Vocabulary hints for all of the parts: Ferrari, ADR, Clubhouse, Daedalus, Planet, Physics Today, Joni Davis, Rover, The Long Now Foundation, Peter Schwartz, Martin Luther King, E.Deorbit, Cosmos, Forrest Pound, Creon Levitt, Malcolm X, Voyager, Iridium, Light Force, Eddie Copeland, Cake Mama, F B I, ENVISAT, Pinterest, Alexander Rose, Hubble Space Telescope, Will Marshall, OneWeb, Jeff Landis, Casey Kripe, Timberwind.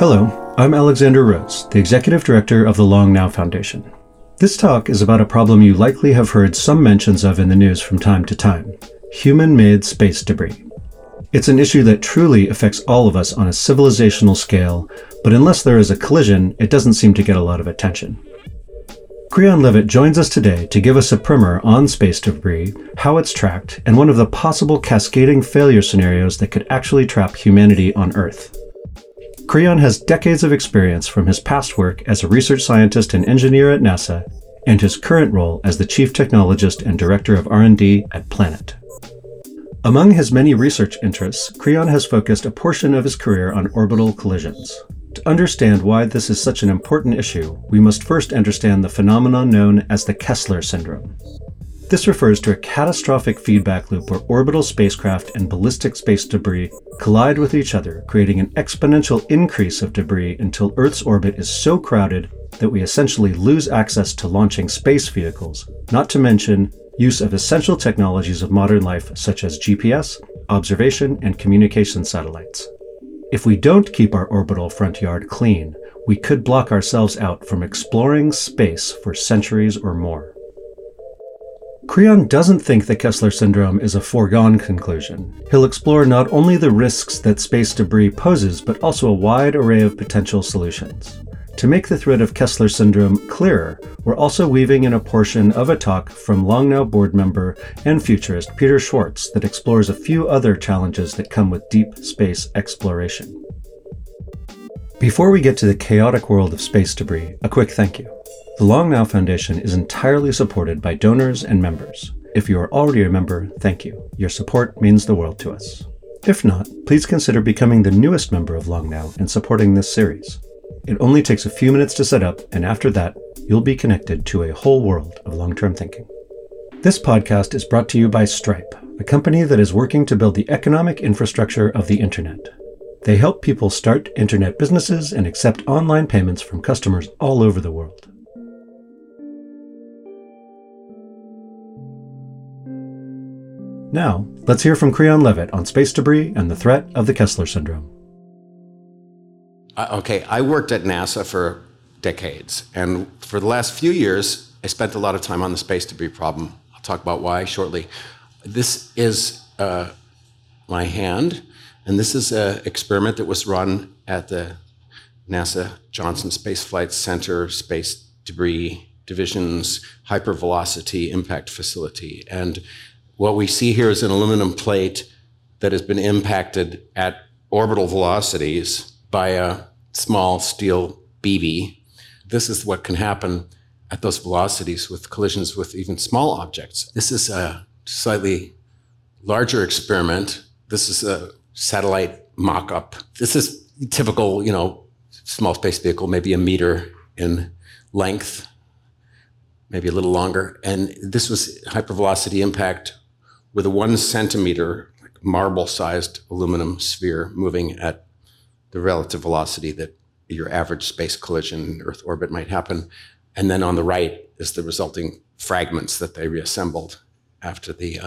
Hello, I'm Alexander Rose, the Executive Director of the Long Now Foundation. This talk is about a problem you likely have heard some mentions of in the news from time to time, human-made space debris. It's an issue that truly affects all of us on a civilizational scale, but unless there is a collision, it doesn't seem to get a lot of attention. Creon Levitt joins us today to give us a primer on space debris, how it's tracked, and one of the possible cascading failure scenarios that could actually trap humanity on Earth. Creon has decades of experience from his past work as a research scientist and engineer at NASA, and his current role as the Chief Technologist and Director of R&D at Planet. Among his many research interests, Creon has focused a portion of his career on orbital collisions. To understand why this is such an important issue, we must first understand the phenomenon known as the Kessler syndrome. This refers to a catastrophic feedback loop where orbital spacecraft and ballistic space debris collide with each other, creating an exponential increase of debris until Earth's orbit is so crowded that we essentially lose access to launching space vehicles, not to mention use of essential technologies of modern life such as GPS, observation, and communication satellites. If we don't keep our orbital front yard clean, we could block ourselves out from exploring space for centuries or more. Creon doesn't think the Kessler syndrome is a foregone conclusion. He'll explore not only the risks that space debris poses, but also a wide array of potential solutions. To make the thread of Kessler syndrome clearer, we're also weaving in a portion of a talk from Long Now board member and futurist Peter Schwartz that explores a few other challenges that come with deep space exploration. Before we get to the chaotic world of space debris, a quick thank you. The Long Now Foundation is entirely supported by donors and members. If you are already a member, thank you. Your support means the world to us. If not, please consider becoming the newest member of Long Now and supporting this series. It only takes a few minutes to set up, and after that, you'll be connected to a whole world of long-term thinking. This podcast is brought to you by Stripe, a company that is working to build the economic infrastructure of the internet. They help people start internet businesses and accept online payments from customers all over the world. Now, let's hear from Creon Levitt on space debris and the threat of the Kessler syndrome. Okay, I worked at NASA for decades, and for the last few years, I spent a lot of time on the space debris problem. I'll talk about why shortly. This is my hand, and this is an experiment that was run at the NASA Johnson Space Flight Center Space Debris Division's Hypervelocity Impact Facility. And what we see here is an aluminum plate that has been impacted at orbital velocities by a small steel BB. This is what can happen at those velocities with collisions with even small objects. This is a slightly larger experiment. This is a satellite mock-up. This is typical, small space vehicle, maybe a meter in length, maybe a little longer. And this was hypervelocity impact with a 1 centimeter marble-sized aluminum sphere moving at the relative velocity that your average space collision in Earth orbit might happen. And then on the right is the resulting fragments that they reassembled after the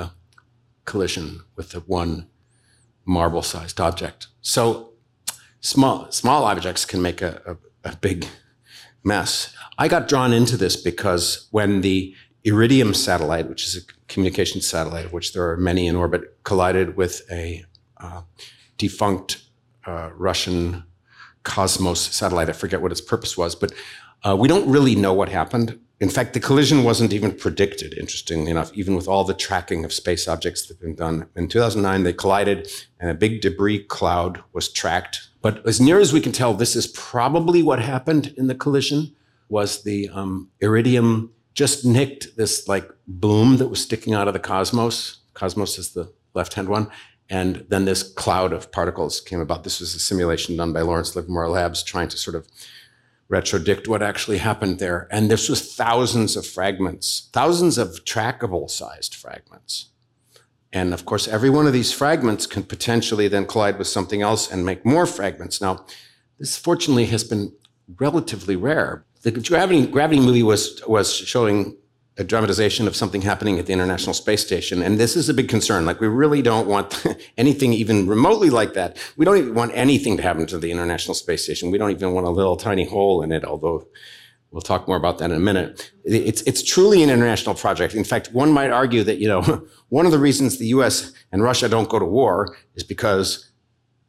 collision with the one marble-sized object. So small objects can make a big mess. I got drawn into this because when the Iridium satellite, which is a communication satellite, of which there are many in orbit, collided with a defunct Russian Cosmos satellite. I forget what its purpose was, but we don't really know what happened. In fact, the collision wasn't even predicted, interestingly enough, even with all the tracking of space objects that have been done. In 2009, they collided, and a big debris cloud was tracked. But as near as we can tell, this is probably what happened in the collision, was the Iridium just nicked this like bloom that was sticking out of the Cosmos. Cosmos is the left-hand one. And then this cloud of particles came about. This was a simulation done by Lawrence Livermore Labs trying to sort of retrodict what actually happened there. And this was thousands of fragments, thousands of trackable-sized fragments. And of course, every one of these fragments can potentially then collide with something else and make more fragments. Now, this fortunately has been relatively rare. The Gravity movie was showing a dramatization of something happening at the International Space Station. And this is a big concern. Like, we really don't want anything even remotely like that. We don't even want anything to happen to the International Space Station. We don't even want a little tiny hole in it, although we'll talk more about that in a minute. It's truly an international project. In fact, one might argue that, you know, one of the reasons the US and Russia don't go to war is because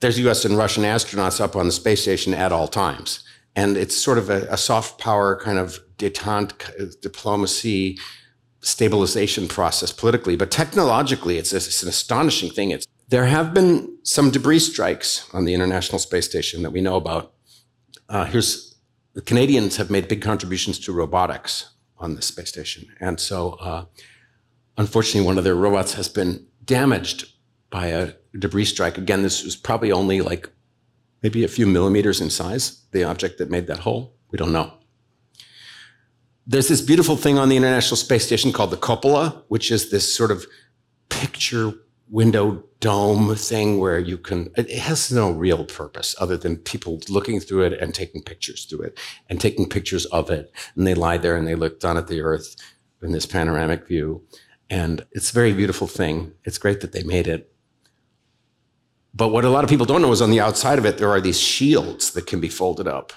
there's US and Russian astronauts up on the space station at all times. And it's sort of a soft power kind of detente diplomacy stabilization process politically. But technologically, it's an astonishing thing. There have been some debris strikes on the International Space Station that we know about. The Canadians have made big contributions to robotics on the space station. And so, unfortunately, one of their robots has been damaged by a debris strike. Again, this was probably only like maybe a few millimeters in size, the object that made that hole. We don't know. There's this beautiful thing on the International Space Station called the Cupola, which is this sort of picture window dome thing where you can, it has no real purpose other than people looking through it and taking pictures through it and taking pictures of it. And they lie there and they look down at the Earth in this panoramic view. And it's a very beautiful thing. It's great that they made it. But what a lot of people don't know is on the outside of it, there are these shields that can be folded up.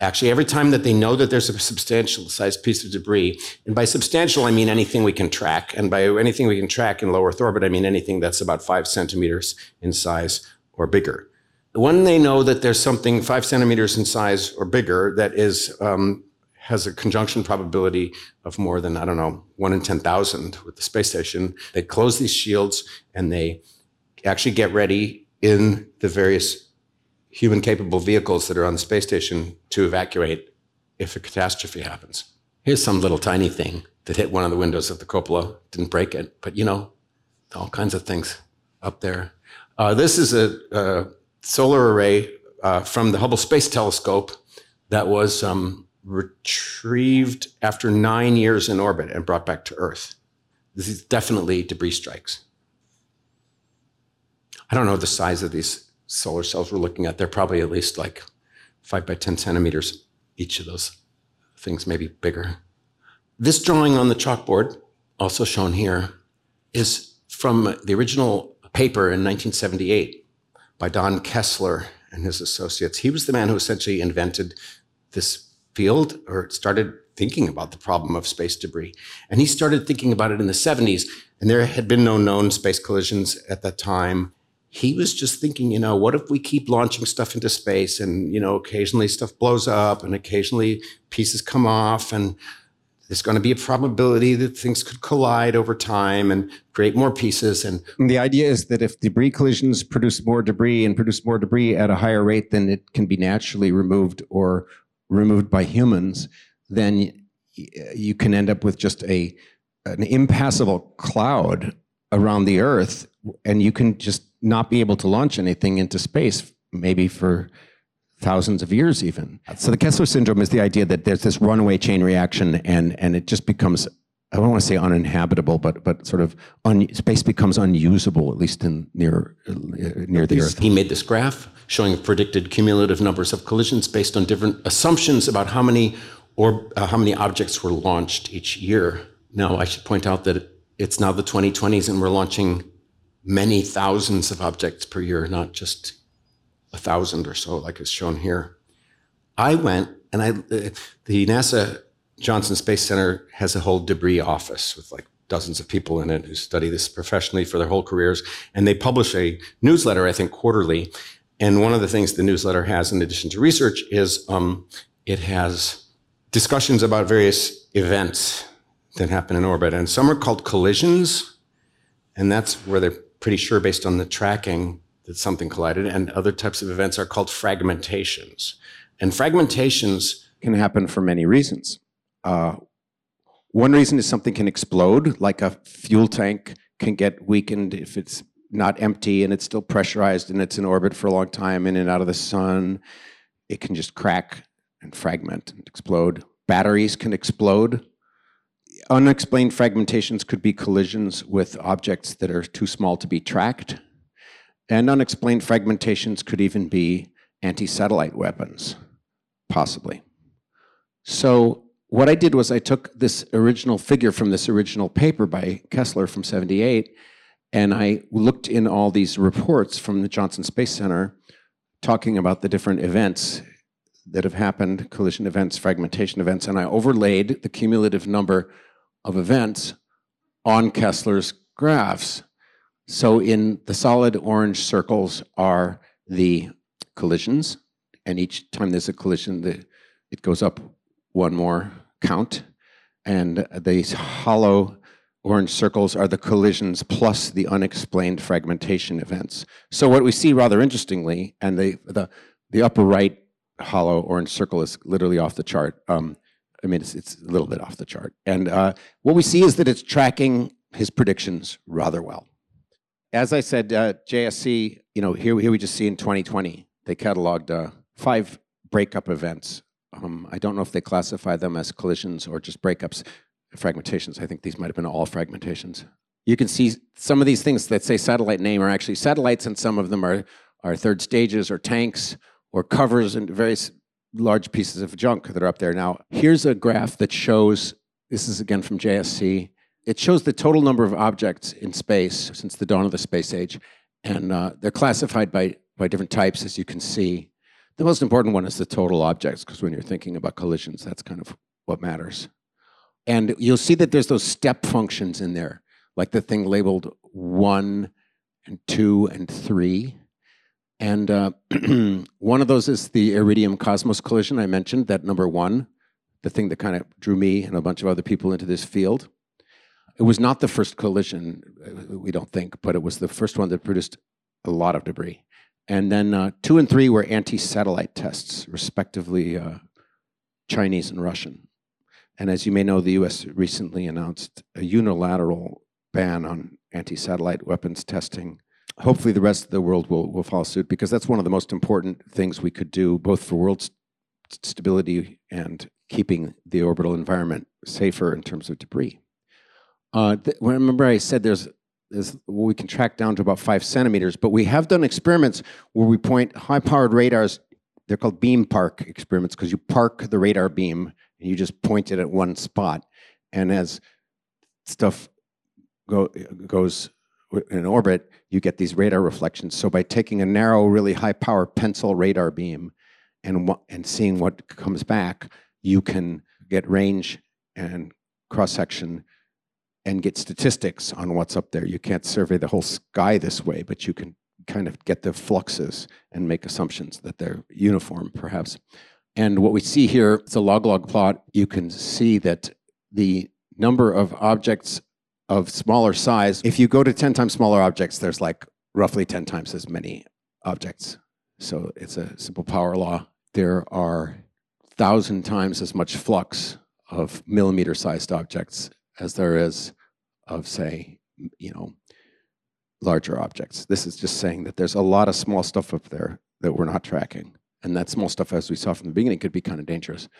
Actually, every time that they know that there's a substantial sized piece of debris, and by substantial, I mean anything we can track. And by anything we can track in low Earth orbit, I mean anything that's about 5 centimeters in size or bigger. When they know that there's something 5 centimeters in size or bigger that is has a conjunction probability of more than, I don't know, 1 in 10,000 with the space station, they close these shields and they actually get ready in the various human-capable vehicles that are on the space station to evacuate if a catastrophe happens. Here's some little tiny thing that hit one of the windows of the cupola. Didn't break it, but you know, all kinds of things up there. This is a solar array from the Hubble Space Telescope that was retrieved after 9 years in orbit and brought back to Earth. This is definitely debris strikes. I don't know the size of these solar cells we're looking at. They're probably at least like 5 by 10 centimeters, each of those things, maybe bigger. This drawing on the chalkboard, also shown here, is from the original paper in 1978 by Don Kessler and his associates. He was the man who essentially invented this field, or started thinking about the problem of space debris. And he started thinking about it in the 70s, and there had been no known space collisions at that time. He was just thinking, you know, what if we keep launching stuff into space and, you know, occasionally stuff blows up and occasionally pieces come off, and there's going to be a probability that things could collide over time and create more pieces. And the idea is that if debris collisions produce more debris and produce more debris at a higher rate than it can be naturally removed or removed by humans, then you can end up with just an impassable cloud around the Earth, and you can just not be able to launch anything into space, maybe for thousands of years even. So the Kessler syndrome is the idea that there's this runaway chain reaction, and it just becomes, I don't want to say uninhabitable, but sort of space becomes unusable, at least in near the Earth. He made this graph showing predicted cumulative numbers of collisions based on different assumptions about how many objects were launched each year. Now, I should point out that it's now the 2020s, and we're launching many thousands of objects per year, not just 1,000 or so, like is shown here. I went, and the NASA Johnson Space Center has a whole debris office with like dozens of people in it who study this professionally for their whole careers. And they publish a newsletter, I think, quarterly. And one of the things the newsletter has, in addition to research, is it has discussions about various events that happen in orbit. And some are called collisions, and that's where they're pretty sure, based on the tracking, that something collided. And other types of events are called fragmentations. And fragmentations can happen for many reasons. One reason is something can explode, like a fuel tank can get weakened if it's not empty and it's still pressurized and it's in orbit for a long time, in and out of the sun. It can just crack and fragment and explode. Batteries can explode. Unexplained fragmentations could be collisions with objects that are too small to be tracked. And unexplained fragmentations could even be anti-satellite weapons, possibly. So what I did was I took this original figure from this original paper by Kessler from '78, and I looked in all these reports from the Johnson Space Center talking about the different events that have happened, collision events, fragmentation events, and I overlaid the cumulative number of events on Kessler's graphs. So in the solid orange circles are the collisions, and each time there's a collision, it goes up one more count. And these hollow orange circles are the collisions plus the unexplained fragmentation events. So what we see rather interestingly, and the upper right hollow orange circle is literally off the chart. I mean, it's a little bit off the chart. And what we see is that it's tracking his predictions rather well. As I said, JSC, you know, here we just see in 2020, they cataloged 5 breakup events. I don't know if they classify them as collisions or just breakups, fragmentations. I think these might have been all fragmentations. You can see some of these things that say satellite name are actually satellites, and some of them are third stages or tanks or covers and various large pieces of junk that are up there. Now, here's a graph that shows, this is again from JSC, it shows the total number of objects in space since the dawn of the space age, and they're classified by different types, as you can see. The most important one is the total objects, because when you're thinking about collisions, that's kind of what matters. And you'll see that there's those step functions in there, like the thing labeled 1 and 2 and 3. And one of those is the Iridium Cosmos collision I mentioned, that number 1, the thing that kind of drew me and a bunch of other people into this field. It was not the first collision, we don't think, but it was the first one that produced a lot of debris. And then 2 and 3 were anti-satellite tests, respectively Chinese and Russian. And as you may know, the US recently announced a unilateral ban on anti-satellite weapons testing. Hopefully the rest of the world will follow suit, because that's one of the most important things we could do, both for world stability and keeping the orbital environment safer in terms of debris. Remember I said there's we can track down to about 5 centimeters, but we have done experiments where we point high-powered radars. They're called beam park experiments, because you park the radar beam and you just point it at one spot. And as stuff goes in orbit, you get these radar reflections. So by taking a narrow, really high-power pencil radar beam and seeing what comes back, you can get range and cross-section and get statistics on what's up there. You can't survey the whole sky this way, but you can kind of get the fluxes and make assumptions that they're uniform, perhaps. And what we see here is a log-log plot. You can see that the number of objects of smaller size, if you go to 10 times smaller objects, there's like roughly 10 times as many objects. So it's a simple power law. There are 1,000 times as much flux of millimeter-sized objects as there is of, say, you know, larger objects. This is just saying that there's a lot of small stuff up there that we're not tracking. And that small stuff, as we saw from the beginning, could be kind of dangerous.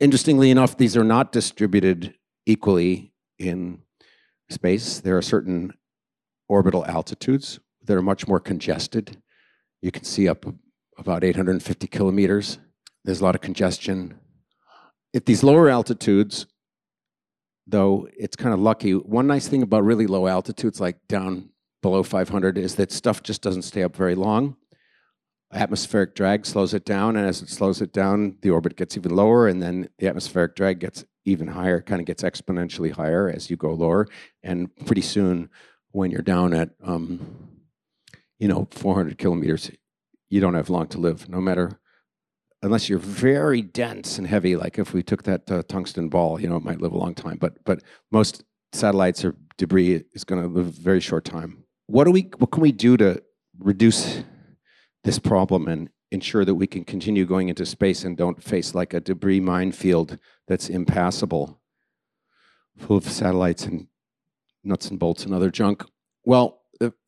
Interestingly enough, these are not distributed equally in space. There are certain orbital altitudes that are much more congested. You can see up about 850 kilometers. There's a lot of congestion. At these lower altitudes, though, it's kind of lucky. One nice thing about really low altitudes, like down below 500, is that stuff just doesn't stay up very long. Atmospheric drag slows it down, and as it slows it down, the orbit gets even lower, and then the atmospheric drag gets even higher, kind of gets exponentially higher as you go lower. And pretty soon, when you're down at, you know, 400 kilometers, you don't have long to live, no matter, unless you're very dense and heavy, like if we took that tungsten ball, you know, it might live a long time. But most satellites or debris is going to live a very short time. What can we do to reduce this problem and ensure that we can continue going into space and don't face like a debris minefield that's impassable, full of satellites and nuts and bolts and other junk? Well,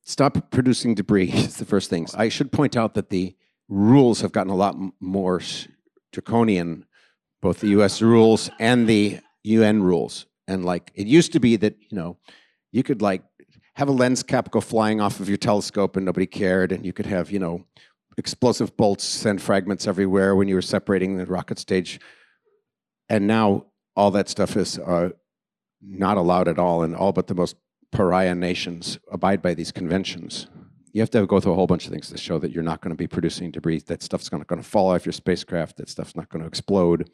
stop producing debris is the first thing. I should point out that the rules have gotten a lot more draconian, both the US rules and the UN rules. And like, it used to be that, you know, you could like have a lens cap go flying off of your telescope and nobody cared, and you could have, you know, explosive bolts send fragments everywhere when you were separating the rocket stage And now all that stuff is not allowed at all, and all but the most pariah nations abide by these conventions. You have to go through a whole bunch of things to show that you're not going to be producing debris, that stuff's not going to fall off your spacecraft, that stuff's not going to explode.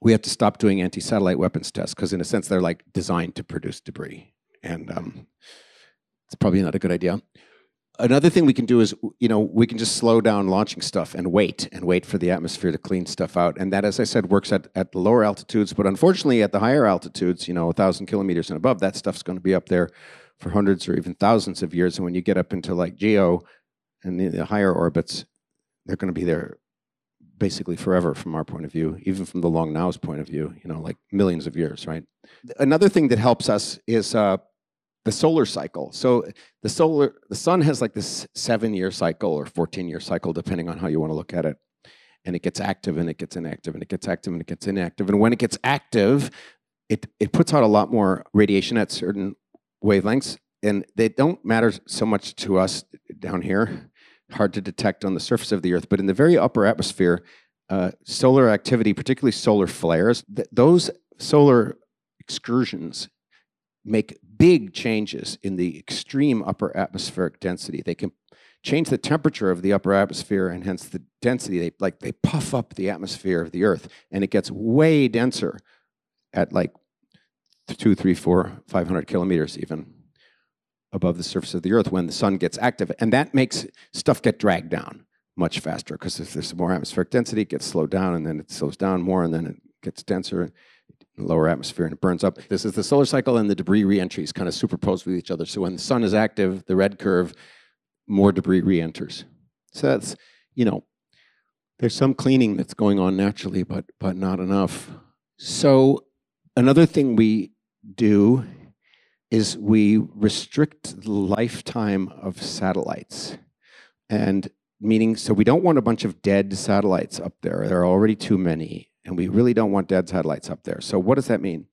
We have to stop doing anti-satellite weapons tests, because in a sense they're like designed to produce debris. And it's probably not a good idea. Another thing we can do is, you know, we can just slow down launching stuff and wait for the atmosphere to clean stuff out. And that, as I said, works at the lower altitudes. But unfortunately, at the higher altitudes, you know, 1,000 kilometers and above, that stuff's going to be up there for hundreds or even thousands of years. And when you get up into like GEO and the higher orbits, they're going to be there basically forever from our point of view, even from the Long Now's point of view, you know, like millions of years, right? Another thing that helps us is the solar cycle. So the sun has like this 7-year cycle or 14-year cycle, depending on how you want to look at it. And it gets active and it gets inactive and it gets active and it gets inactive. And when it gets active, it puts out a lot more radiation at certain wavelengths. And they don't matter so much to us down here, hard to detect on the surface of the Earth. But in the very upper atmosphere, solar activity, particularly solar flares, those solar excursions make big changes in the extreme upper atmospheric density. They can change the temperature of the upper atmosphere and hence the density. They puff up the atmosphere of the Earth, and it gets way denser at like 200, 300, 400, 500 kilometers even above the surface of the Earth when the sun gets active. And that makes stuff get dragged down much faster, because if there's more atmospheric density, it gets slowed down, and then it slows down more, and then it gets denser. Lower atmosphere, and it burns up. This is the solar cycle, and the debris re-entry is kind of superposed with each other. So when the sun is active, the red curve, more debris re-enters. So that's, you know, there's some cleaning that's going on naturally, but not enough. So another thing we do is we restrict the lifetime of satellites. And meaning, so we don't want a bunch of dead satellites up there. There are already too many. And we really don't want dead satellites up there. So what does that mean?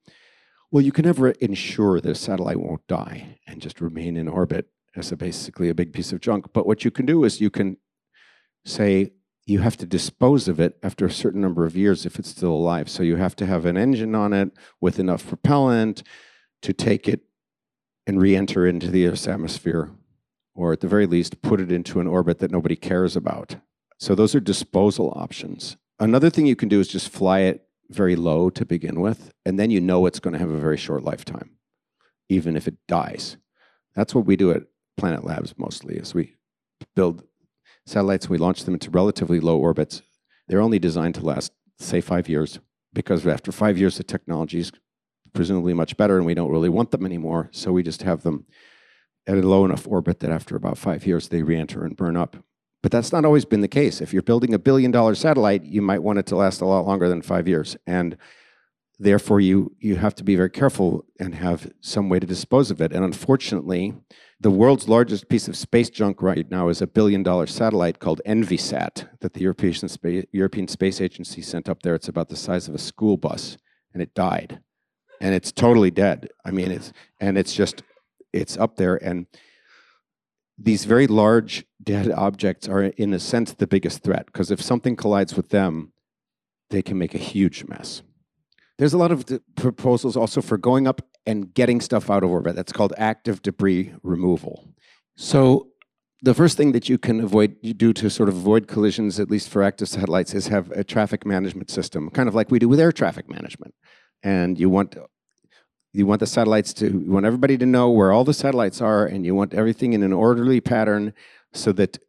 Well, you can never ensure that a satellite won't die and just remain in orbit as basically a big piece of junk. But what you can do is you can say you have to dispose of it after a certain number of years if it's still alive. So you have to have an engine on it with enough propellant to take it and re-enter into the Earth's atmosphere, or at the very least, put it into an orbit that nobody cares about. So those are disposal options. Another thing you can do is just fly it very low to begin with, and then you know it's going to have a very short lifetime, even if it dies. That's what we do at Planet Labs mostly, is we build satellites, we launch them into relatively low orbits. They're only designed to last, say, 5 years, because after 5 years, the technology is presumably much better, and we don't really want them anymore, so we just have them at a low enough orbit that after about 5 years, they re-enter and burn up. But that's not always been the case. If you're building a billion-dollar satellite, you might want it to last a lot longer than 5 years. And therefore, you have to be very careful and have some way to dispose of it. And unfortunately, the world's largest piece of space junk right now is a billion-dollar satellite called ENVISAT that the European Space Agency sent up there. It's about the size of a school bus, and it died. And it's totally dead. I mean, it's up there. And these very large dead objects are, in a sense, the biggest threat, because if something collides with them, they can make a huge mess. There's a lot of proposals also for going up and getting stuff out of orbit. That's called active debris removal. So the first thing that you can do to sort of avoid collisions, at least for active satellites, is have a traffic management system, kind of like we do with air traffic management. And you want the satellites you want everybody to know where all the satellites are, and you want everything in an orderly pattern so that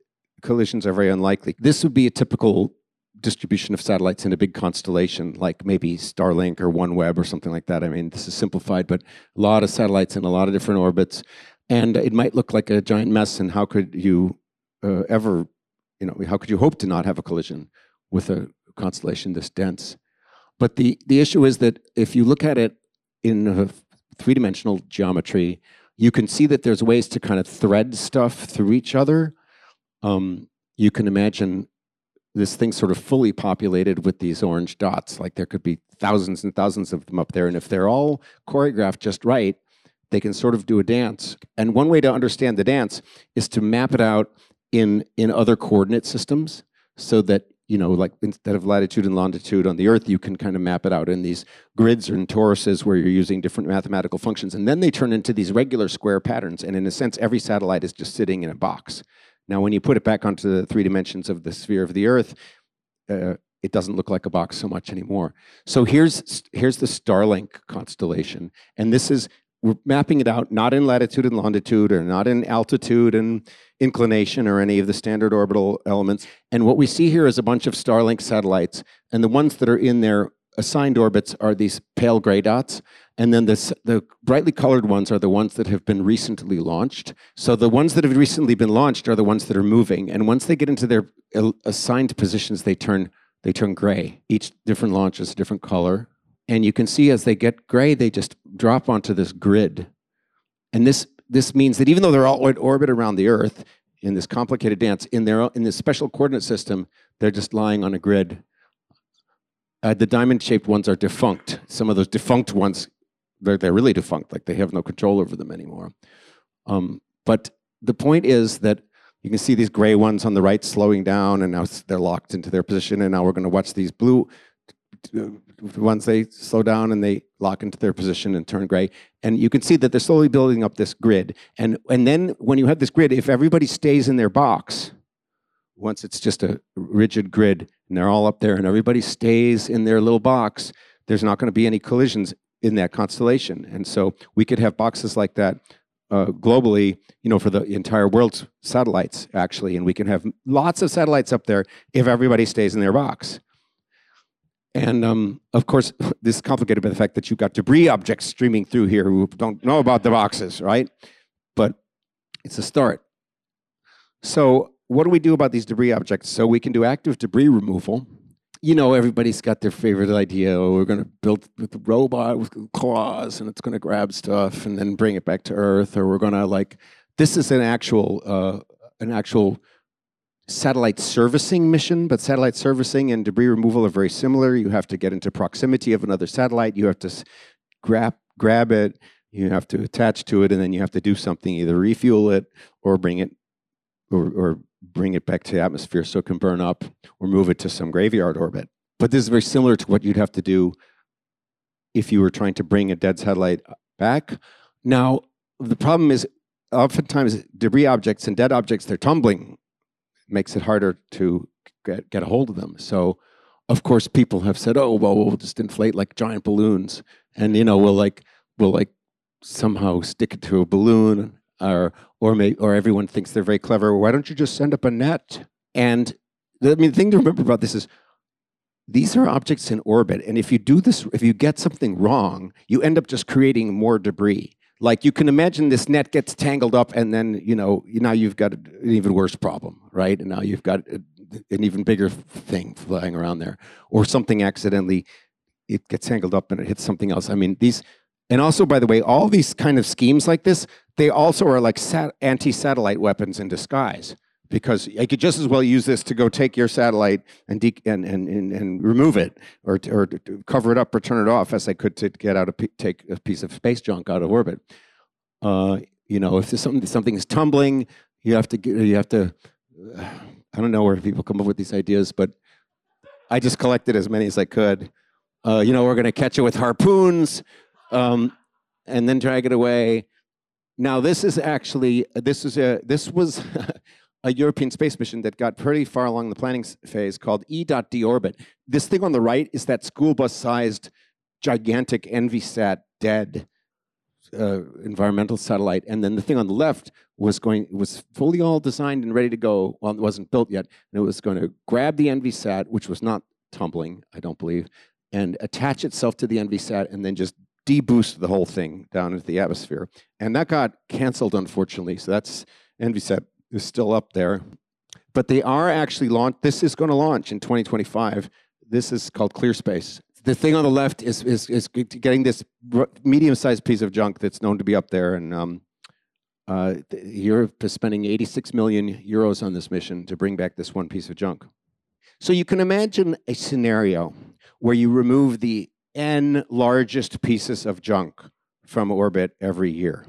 collisions are very unlikely. This would be a typical distribution of satellites in a big constellation, like maybe Starlink or OneWeb or something like that. I mean, this is simplified, but a lot of satellites in a lot of different orbits. And it might look like a giant mess, and how could you how could you hope to not have a collision with a constellation this dense? But the issue is that if you look at it in three-dimensional geometry, you can see that there's ways to kind of thread stuff through each other. You can imagine this thing sort of fully populated with these orange dots. Like there could be thousands and thousands of them up there. And if they're all choreographed just right, they can sort of do a dance. And one way to understand the dance is to map it out in other coordinate systems so that you know, like instead of latitude and longitude on the Earth, you can kind of map it out in these grids or in toruses where you're using different mathematical functions. And then they turn into these regular square patterns. And in a sense, every satellite is just sitting in a box. Now, when you put it back onto the 3 dimensions of the sphere of the Earth, it doesn't look like a box so much anymore. So here's the Starlink constellation. And this is, we're mapping it out not in latitude and longitude or not in altitude and inclination or any of the standard orbital elements. And what we see here is a bunch of Starlink satellites. And the ones that are in their assigned orbits are these pale gray dots. And then the brightly colored ones are the ones that have been recently launched. So the ones that have recently been launched are the ones that are moving. And once they get into their assigned positions, they turn gray. Each different launch is a different color. And you can see as they get gray, they just drop onto this grid. And this means that even though they're all in orbit around the Earth in this complicated dance, in this special coordinate system, they're just lying on a grid. The diamond-shaped ones are defunct. Some of those defunct ones, they're really defunct, like they have no control over them anymore. But the point is that you can see these gray ones on the right slowing down, and now they're locked into their position, and now we're going to watch these blue ones, they slow down and they lock into their position and turn gray. And you can see that they're slowly building up this grid. And then when you have this grid, if everybody stays in their box, once it's just a rigid grid and they're all up there and everybody stays in their little box, there's not going to be any collisions in that constellation. And so we could have boxes like that globally, you know, for the entire world's satellites, actually. And we can have lots of satellites up there if everybody stays in their box. And of course, this is complicated by the fact that you've got debris objects streaming through here who don't know about the boxes, right? But it's a start. So what do we do about these debris objects? So we can do active debris removal. You know, everybody's got their favorite idea. Oh, we're going to build with a robot with claws, and it's going to grab stuff and then bring it back to Earth. Or we're going to, like, this is an actual satellite servicing mission, but satellite servicing and debris removal are very similar. You have to get into proximity of another satellite, you have to grab it, you have to attach to it, and then you have to do something, either refuel it or bring it back to the atmosphere so it can burn up or move it to some graveyard orbit. But this is very similar to what you'd have to do if you were trying to bring a dead satellite back. Now, the problem is oftentimes debris objects and dead objects, they're tumbling. Makes it harder to get a hold of them. So, of course, people have said, "Oh, well, we'll just inflate like giant balloons, and you know, we'll somehow stick it to a balloon, or everyone thinks they're very clever. Why don't you just send up a net?" And the thing to remember about this is, these are objects in orbit, and if you do this, if you get something wrong, you end up just creating more debris. Like, you can imagine this net gets tangled up, and then, you know, now you've got an even worse problem, right? And now you've got an even bigger thing flying around there. Or something accidentally, it gets tangled up and it hits something else. I mean, these, and also, by the way, all these kind of schemes like this, they also are like anti-satellite weapons in disguise. Because I could just as well use this to go take your satellite and remove it, or cover it up or turn it off, as I could to get out take a piece of space junk out of orbit. You know, if something is tumbling, you have to. I don't know where people come up with these ideas, but I just collected as many as I could. You know, we're going to catch it with harpoons, and then drag it away. Now, this was. A European space mission that got pretty far along the planning phase called E.Deorbit. This thing on the right is that school bus-sized, gigantic ENVISAT dead environmental satellite, and then the thing on the left was fully all designed and ready to go. Well, it wasn't built yet, and it was going to grab the ENVISAT, which was not tumbling, I don't believe, and attach itself to the ENVISAT, and then just de-boost the whole thing down into the atmosphere. And that got canceled, unfortunately. So that's ENVISAT. Is still up there, but they are actually launched. This is going to launch in 2025. This is called Clear Space. The thing on the left is getting this medium-sized piece of junk that's known to be up there, and Europe is spending 86 million euros on this mission to bring back this one piece of junk. So you can imagine a scenario where you remove the N largest pieces of junk from orbit every year.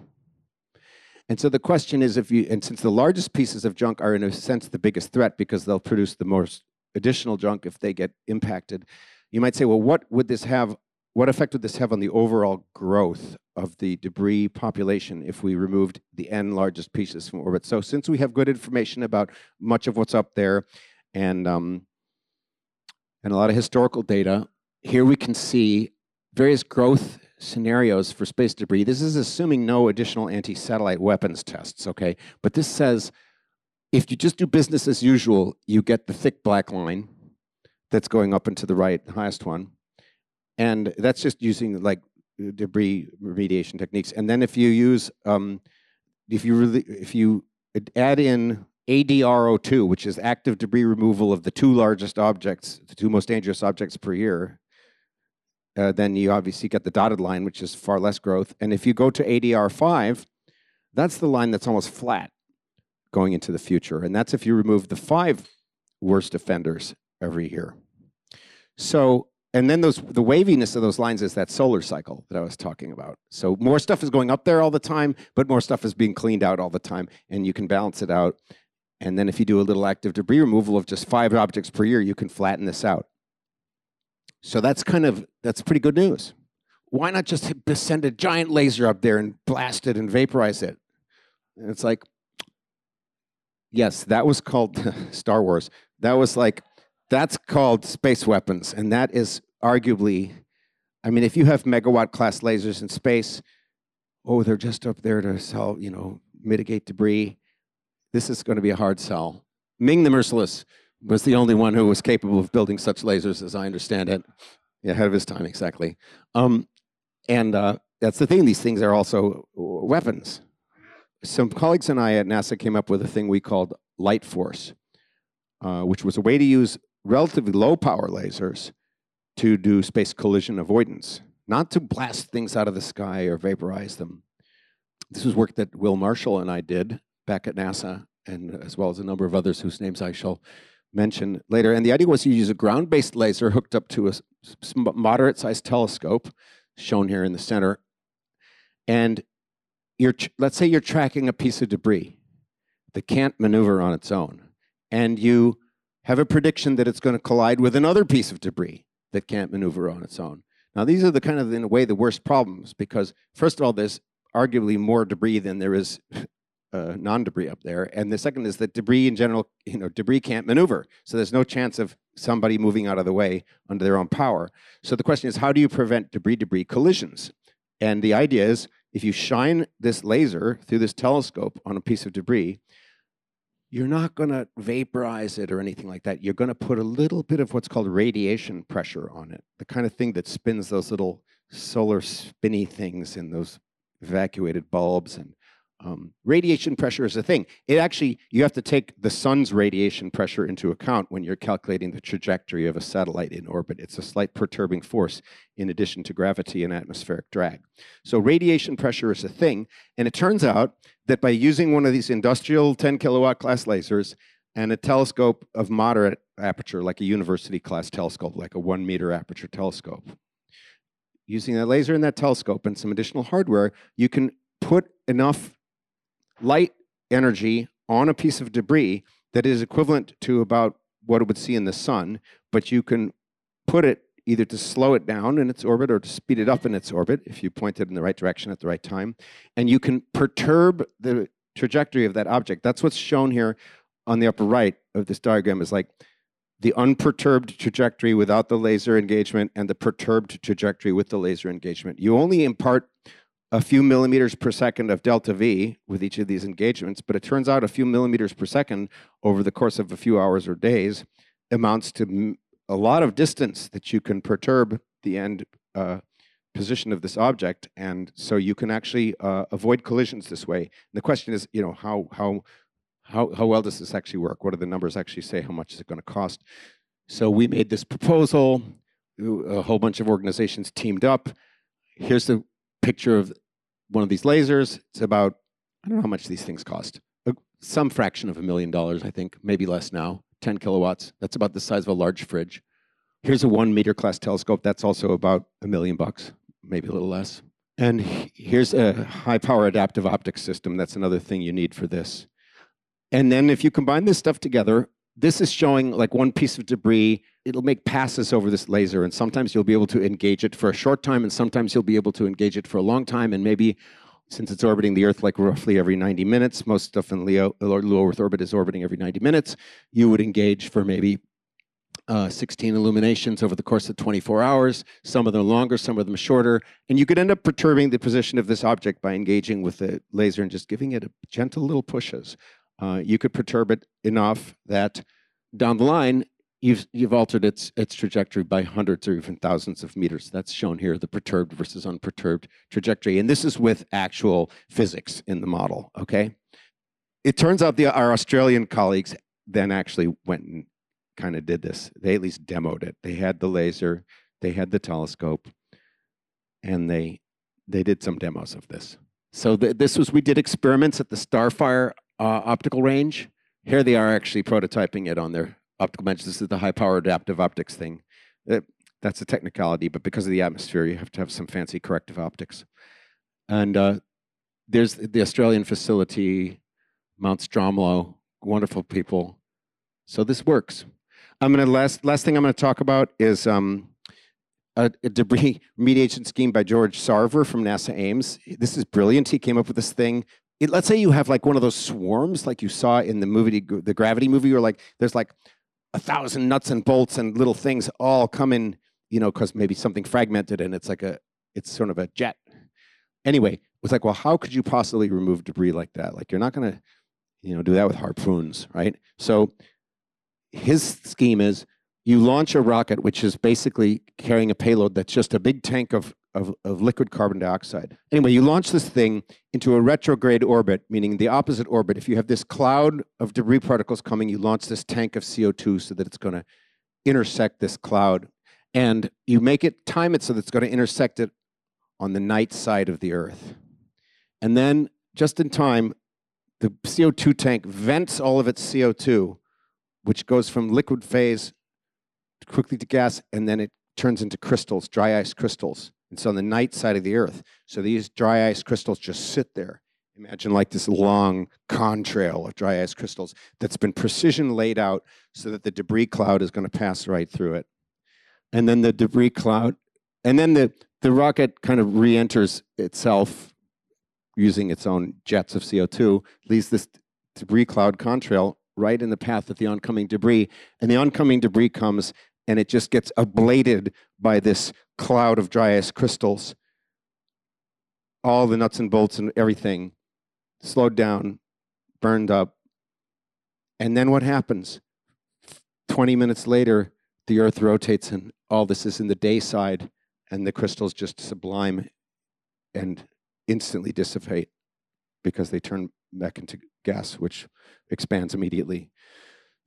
And so the question is, and since the largest pieces of junk are in a sense the biggest threat because they'll produce the most additional junk if they get impacted. You might say, well, what would this have? What effect would this have on the overall growth of the debris population if we removed the n largest pieces from orbit? So since we have good information about much of what's up there and a lot of historical data, here we can see various growth scenarios for space debris. This is assuming no additional anti-satellite weapons tests, okay? But this says if you just do business as usual, you get the thick black line that's going up into the right, the highest one. And that's just using like debris remediation techniques. And then if you use, if you add in ADR02, which is active debris removal of the two largest objects, the two most dangerous objects per year, then you obviously get the dotted line, which is far less growth. And if you go to ADR5, that's the line that's almost flat going into the future. And that's if you remove the 5 worst offenders every year. So. And then the waviness of those lines is that solar cycle that I was talking about. So more stuff is going up there all the time, but more stuff is being cleaned out all the time, and you can balance it out. And then if you do a little active debris removal of just 5 objects per year, you can flatten this out. So that's pretty good news. Why not just send a giant laser up there and blast it and vaporize it? And it's like, yes, that was called Star Wars. That was like, that's called space weapons, and that is arguably, I mean, if you have megawatt class lasers in space, oh, they're just up there to sell, you know, mitigate debris. This is going to be a hard sell. Ming the Merciless was the only one who was capable of building such lasers, as I understand it. Yeah, ahead of his time, exactly. That's the thing, these things are also weapons. Some colleagues and I at NASA came up with a thing we called Light Force, which was a way to use relatively low power lasers to do space collision avoidance, not to blast things out of the sky or vaporize them. This was work that Will Marshall and I did back at NASA, and as well as a number of others whose names I shall mention later. And the idea was you use a ground-based laser hooked up to a moderate-sized telescope, shown here in the center, and let's say you're tracking a piece of debris that can't maneuver on its own, and you have a prediction that it's going to collide with another piece of debris that can't maneuver on its own. Now, these are the kind of, in a way, the worst problems, because first of all, there's arguably more debris than there is non-debris up there. And the second is that debris in general, you know, debris can't maneuver. So there's no chance of somebody moving out of the way under their own power. So the question is, how do you prevent debris-debris collisions? And the idea is, if you shine this laser through this telescope on a piece of debris, you're not going to vaporize it or anything like that. You're going to put a little bit of what's called radiation pressure on it, the kind of thing that spins those little solar spinny things in those evacuated bulbs. And radiation pressure is a thing. It actually, you have to take the sun's radiation pressure into account when you're calculating the trajectory of a satellite in orbit. It's a slight perturbing force in addition to gravity and atmospheric drag. So radiation pressure is a thing, and it turns out that by using one of these industrial 10-kilowatt class lasers and a telescope of moderate aperture, like a university class telescope, like a 1-meter aperture telescope, using that laser and that telescope and some additional hardware, you can put enough light energy on a piece of debris that is equivalent to about what it would see in the sun, but you can put it either to slow it down in its orbit or to speed it up in its orbit if you point it in the right direction at the right time, and you can perturb the trajectory of that object. That's what's shown here on the upper right of this diagram, is like the unperturbed trajectory without the laser engagement and the perturbed trajectory with the laser engagement. You only impart a few millimeters per second of delta V with each of these engagements, but it turns out a few millimeters per second over the course of a few hours or days amounts to a lot of distance that you can perturb the end position of this object, and so you can actually avoid collisions this way. And the question is, you know, how well does this actually work? What do the numbers actually say? How much is it going to cost? So we made this proposal. A whole bunch of organizations teamed up. Here's the picture of one of these lasers. It's about, I don't know how much these things cost. Some fraction of $1 million, I think, maybe less now. 10 kilowatts. That's about the size of a large fridge. Here's a 1-meter class telescope. That's also about $1 million bucks, maybe a little less. And here's a high power adaptive optics system. That's another thing you need for this. And then if you combine this stuff together, This is showing like one piece of debris. It'll make passes over this laser, and sometimes you'll be able to engage it for a short time, and sometimes you'll be able to engage it for a long time, and maybe, since it's orbiting the Earth like roughly every 90 minutes, most stuff in low Earth orbit is orbiting every 90 minutes, you would engage for maybe 16 illuminations over the course of 24 hours, some of them longer, some of them shorter, and you could end up perturbing the position of this object by engaging with the laser and just giving it a gentle little pushes. You could perturb it enough that down the line, you've altered its trajectory by hundreds or even thousands of meters. That's shown here, the perturbed versus unperturbed trajectory. And this is with actual physics in the model, okay? It turns out our Australian colleagues then actually went and kind of did this. They at least demoed it. They had the laser, they had the telescope, and they did some demos of this. So we did experiments at the Starfire optical range. Here they are actually prototyping it on their optical bench. This is the high-power adaptive optics thing. That's a technicality, but because of the atmosphere, you have to have some fancy corrective optics. And there's the Australian facility, Mount Stromlo, wonderful people. So this works. Last thing I'm going to talk about is a debris remediation scheme by George Sarver from NASA Ames. This is brilliant. He came up with this thing. Let's say you have like one of those swarms like you saw in the movie, the Gravity movie, where like there's like 1,000 nuts and bolts and little things all come in, you know, because maybe something fragmented and it's like it's sort of a jet. Anyway, it was like, well, how could you possibly remove debris like that? Like you're not going to, you know, do that with harpoons, right? So his scheme is you launch a rocket, which is basically carrying a payload that's just a big tank of liquid carbon dioxide. Anyway, you launch this thing into a retrograde orbit, meaning the opposite orbit. If you have this cloud of debris particles coming, you launch this tank of CO2 so that it's going to intersect this cloud. And you time it so that it's going to intersect it on the night side of the Earth. And then, just in time, the CO2 tank vents all of its CO2, which goes from liquid phase quickly to gas, and then it turns into crystals, dry ice crystals. It's on the night side of the Earth. So these dry ice crystals just sit there. Imagine like this long contrail of dry ice crystals that's been precision laid out so that the debris cloud is going to pass right through it. And then the debris cloud, and then the rocket kind of re-enters itself using its own jets of CO2, leaves this debris cloud contrail right in the path of the oncoming debris. And the oncoming debris comes and it just gets ablated by this cloud of dry ice crystals. All the nuts and bolts and everything slowed down, burned up. And then what happens? 20 minutes later, the Earth rotates and all this is in the day side and the crystals just sublime and instantly dissipate because they turn back into gas, which expands immediately.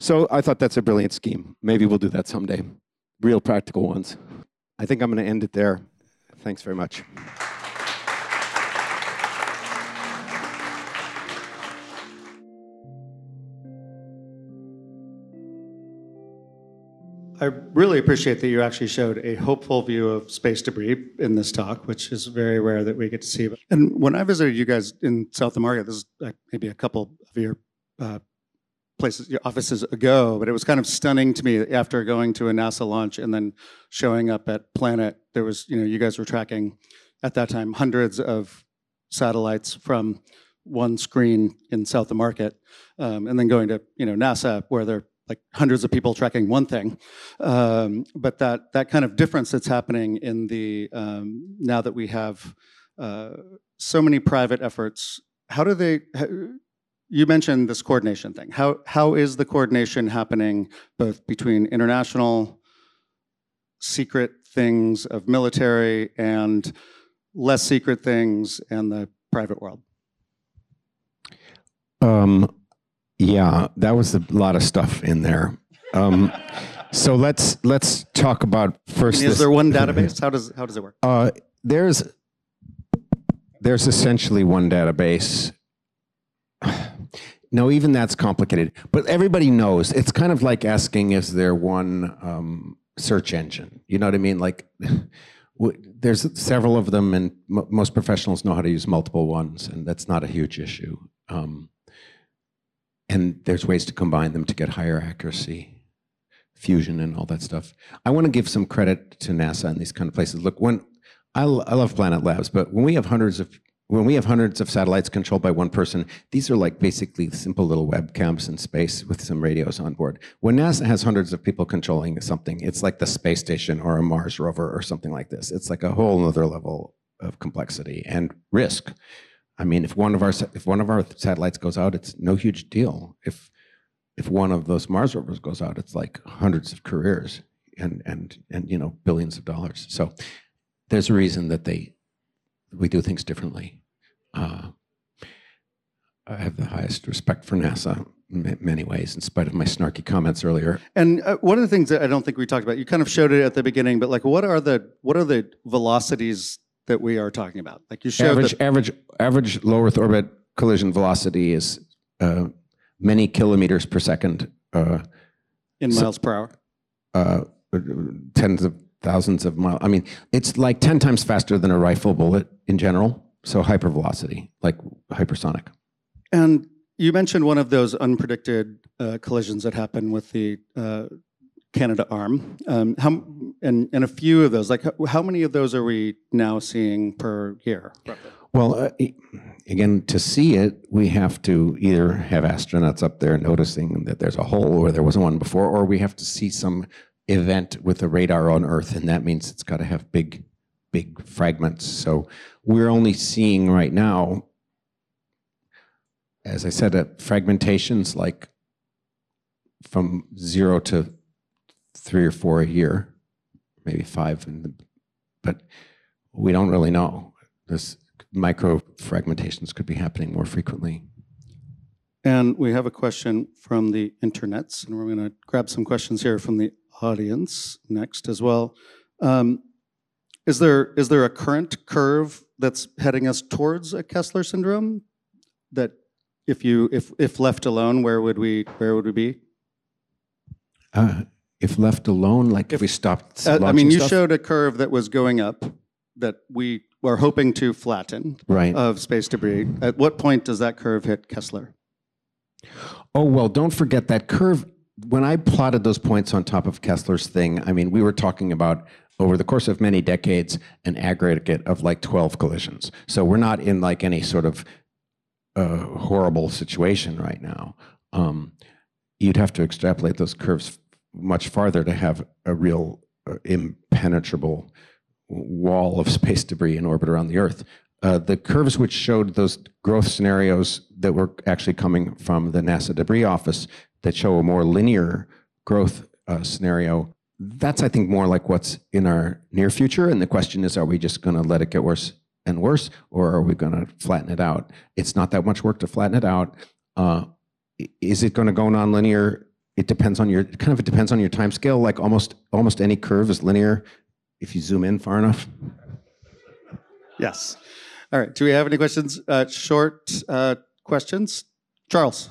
So I thought that's a brilliant scheme. Maybe we'll do that someday. Real practical ones. I think I'm going to end it there. Thanks very much. I really appreciate that you actually showed a hopeful view of space debris in this talk, which is very rare that we get to see. And when I visited you guys in South America, this is maybe a couple of your offices ago, but it was kind of stunning to me after going to a NASA launch and then showing up at Planet. There was, you know, you guys were tracking at that time hundreds of satellites from one screen in South of Market, and then going to, you know, NASA where there are like hundreds of people tracking one thing. But that kind of difference that's happening in the now that we have so many private efforts, how do they? You mentioned this coordination thing. How is the coordination happening both between international secret things of military and less secret things and the private world? Yeah, that was a lot of stuff in there. So let's talk about first. Is there one database? How does it work? There's essentially one database. No, even that's complicated. But everybody knows. It's kind of like asking, is there one search engine? You know what I mean? Like, there's several of them, and most professionals know how to use multiple ones, and that's not a huge issue. And there's ways to combine them to get higher accuracy, fusion and all that stuff. I want to give some credit to NASA and these kind of places. Look, when I love Planet Labs, but when we have hundreds of satellites controlled by one person, these are like basically simple little webcams in space with some radios on board. When NASA has hundreds of people controlling something, it's like the space station or a Mars rover or something like this. It's like a whole other level of complexity and risk. I mean, if one of our satellites goes out, it's no huge deal. If one of those Mars rovers goes out, it's like hundreds of careers and you know, billions of dollars. So there's a reason that we do things differently. I have the highest respect for NASA in many ways, in spite of my snarky comments earlier. And one of the things that I don't think we talked about, you kind of showed it at the beginning, but like, what are the velocities that we are talking about? Like you showed average low Earth orbit collision velocity is many kilometers per second. In miles per hour. Tens of thousands of miles. I mean, it's like 10 times faster than a rifle bullet in general. So hypervelocity, like hypersonic. And you mentioned one of those unpredicted collisions that happen with the Canada arm. And a few of those, like how many of those are we now seeing per year? Roughly? Well, again, to see it, we have to either have astronauts up there noticing that there's a hole where there wasn't one before, or we have to see some event with a radar on Earth, and that means it's got to have big fragments. So we're only seeing right now, as I said, fragmentations like from 0 to 3 or 4 a year, maybe 5, but we don't really know. This micro fragmentations could be happening more frequently. And we have a question from the internets, and we're going to grab some questions here from the audience next as well. Is there a current curve that's heading us towards a Kessler syndrome? That if left alone, where would we be? If left alone, like if we stopped. I mean, you showed a curve that was going up that we were hoping to flatten, right, of space debris. At what point does that curve hit Kessler? Oh well, don't forget that curve. When I plotted those points on top of Kessler's thing, I mean, we were talking about, over the course of many decades, an aggregate of like 12 collisions. So we're not in like any sort of horrible situation right now. You'd have to extrapolate those curves much farther to have a real impenetrable wall of space debris in orbit around the Earth. The curves which showed those growth scenarios that were actually coming from the NASA Debris Office that show a more linear growth scenario, that's, I think, more like what's in our near future. And the question is, are we just going to let it get worse and worse, or are we going to flatten it out? It's not that much work to flatten it out. Is it going to go nonlinear? It depends on your, it depends on your time scale. Like almost any curve is linear if you zoom in far enough. Yes. All right. Do we have any questions? Short questions? Charles.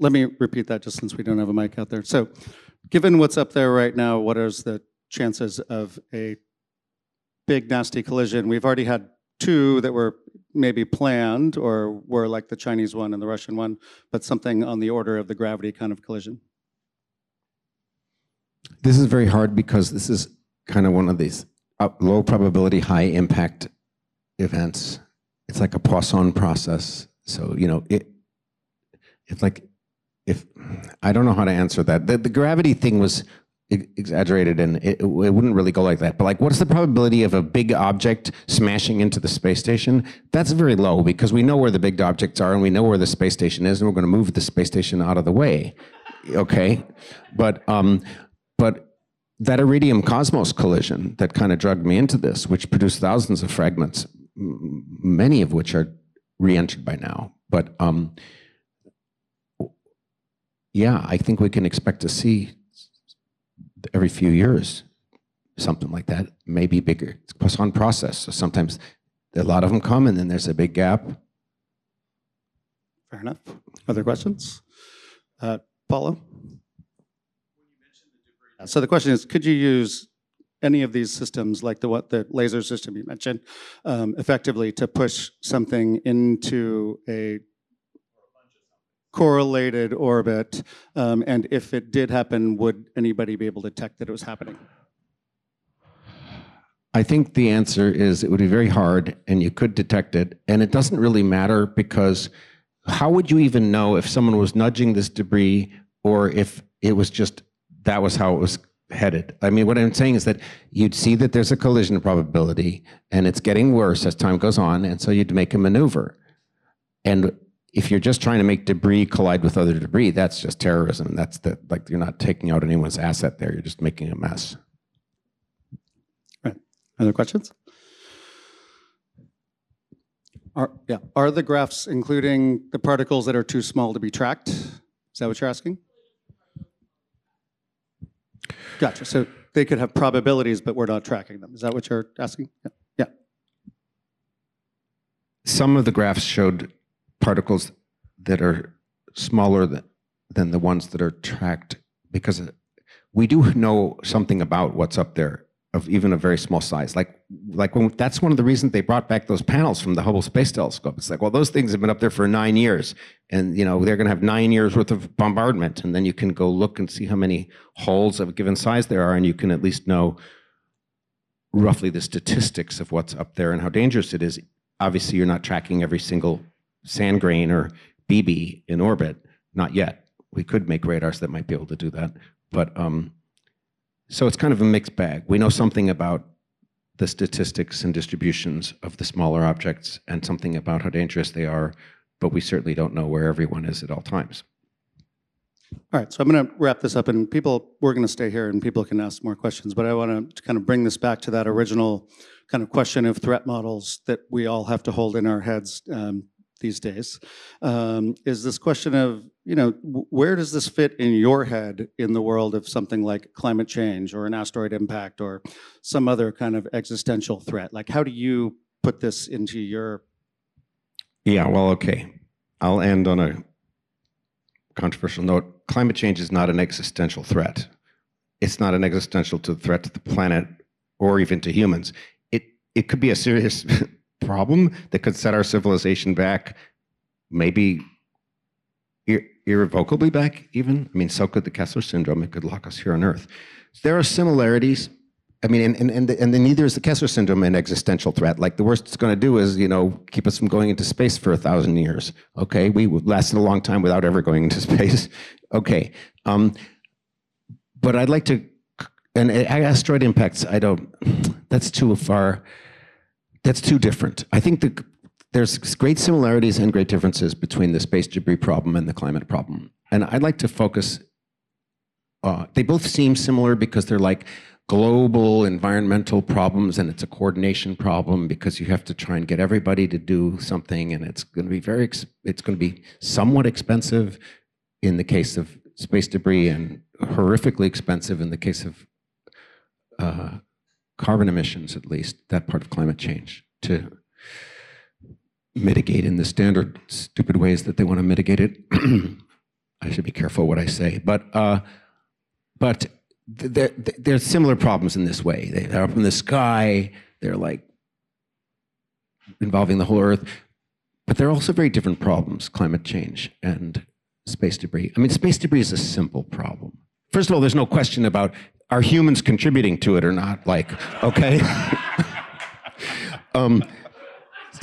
Let me repeat that just since we don't have a mic out there. So given what's up there right now, what are the chances of a big nasty collision? We've already had 2 that were maybe planned or were like the Chinese one and the Russian one, but something on the order of the Gravity kind of collision. This is very hard because this is kind of one of these low probability, high impact events. It's like a Poisson process. So, you know, if I don't know how to answer that. The gravity thing was exaggerated, and it wouldn't really go like that. But like, what's the probability of a big object smashing into the space station? That's very low because we know where the big objects are, and we know where the space station is, and we're going to move the space station out of the way. Okay, but that Iridium Cosmos collision that kind of dragged me into this, which produced thousands of fragments, many of which are re-entered by now, but. Yeah, I think we can expect to see every few years something like that, maybe bigger. It's a Poisson process, so sometimes a lot of them come and then there's a big gap. Fair enough. Other questions? Paulo? So the question is, could you use any of these systems, like the laser system you mentioned, effectively to push something into a correlated orbit? And if it did happen, would anybody be able to detect that it was happening? I think the answer is it would be very hard, and you could detect it. And it doesn't really matter, because how would you even know if someone was nudging this debris or if it was just that was how it was headed? I mean, what I'm saying is that you'd see that there's a collision probability, and it's getting worse as time goes on, and so you'd make a maneuver. And if you're just trying to make debris collide with other debris, that's just terrorism. That's the, like, you're not taking out anyone's asset there. You're just making a mess. Other questions? Are the graphs including the particles that are too small to be tracked? Is that what you're asking? Gotcha. So they could have probabilities, but we're not tracking them. Is that what you're asking? Yeah. Some of the graphs showed particles that are smaller than the ones that are tracked, because we do know something about what's up there, of even a very small size. Like when, that's one of the reasons they brought back those panels from the Hubble Space Telescope. It's like, well, those things have been up there for 9 years, and you know they're gonna have 9 years worth of bombardment, and then you can go look and see how many holes of a given size there are, and you can at least know roughly the statistics of what's up there and how dangerous it is. Obviously, you're not tracking every single sand grain or BB in orbit, not yet. We could make radars that might be able to do that, but so it's kind of a mixed bag. We know something about the statistics and distributions of the smaller objects and something about how dangerous they are, but we certainly don't know where everyone is at all times. All right, so I'm gonna wrap this up, and we're gonna stay here and people can ask more questions, but I wanna kind of bring this back to that original kind of question of threat models that we all have to hold in our heads these days, is this question of, you know, where does this fit in your head in the world of something like climate change or an asteroid impact or some other kind of existential threat? Like, how do you put this into your... Yeah, well, okay. I'll end on a controversial note. Climate change is not an existential threat. It's not an existential threat to the planet or even to humans. It could be a serious problem that could set our civilization back, maybe irrevocably back even. I mean, so could the Kessler syndrome. It could lock us here on Earth. There are similariries. I mean, and then neither is the Kessler syndrome an existential threat. Like, the worst it's going to do is, you know, keep us from going into space for 1,000 years. Okay, we lasted a long time without ever going into space. Okay, but I'd like to, and asteroid impacts, I don't, that's too far. That's too different. I think there's great similarities and great differences between the space debris problem and the climate problem. And I'd like to focus, they both seem similar because they're like global environmental problems, and it's a coordination problem because you have to try and get everybody to do something, and it's gonna be somewhat expensive in the case of space debris and horrifically expensive in the case of carbon emissions, at least, that part of climate change, to mitigate in the standard stupid ways that they want to mitigate it. I should be careful what I say, but there's similar problems in this way. They're up in the sky, they're like involving the whole Earth, but they're also very different problems, climate change and space debris. I mean, space debris is a simple problem. First of all, there's no question about are humans contributing to it or not? Like, okay.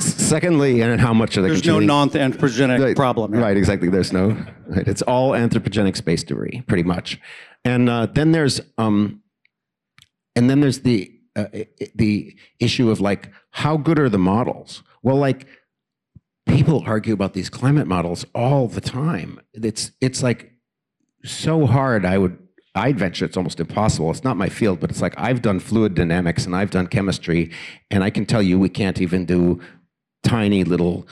Secondly, and how much are they contributing? There's no non-anthropogenic problem. Here. Right, exactly. There's no. Right, it's all anthropogenic space debris, pretty much. And then there's the issue of like, how good are the models? Well, like, people argue about these climate models all the time. It's like so hard. I'd venture it's almost impossible. It's not my field, but it's like I've done fluid dynamics and I've done chemistry, and I can tell you we can't even do tiny little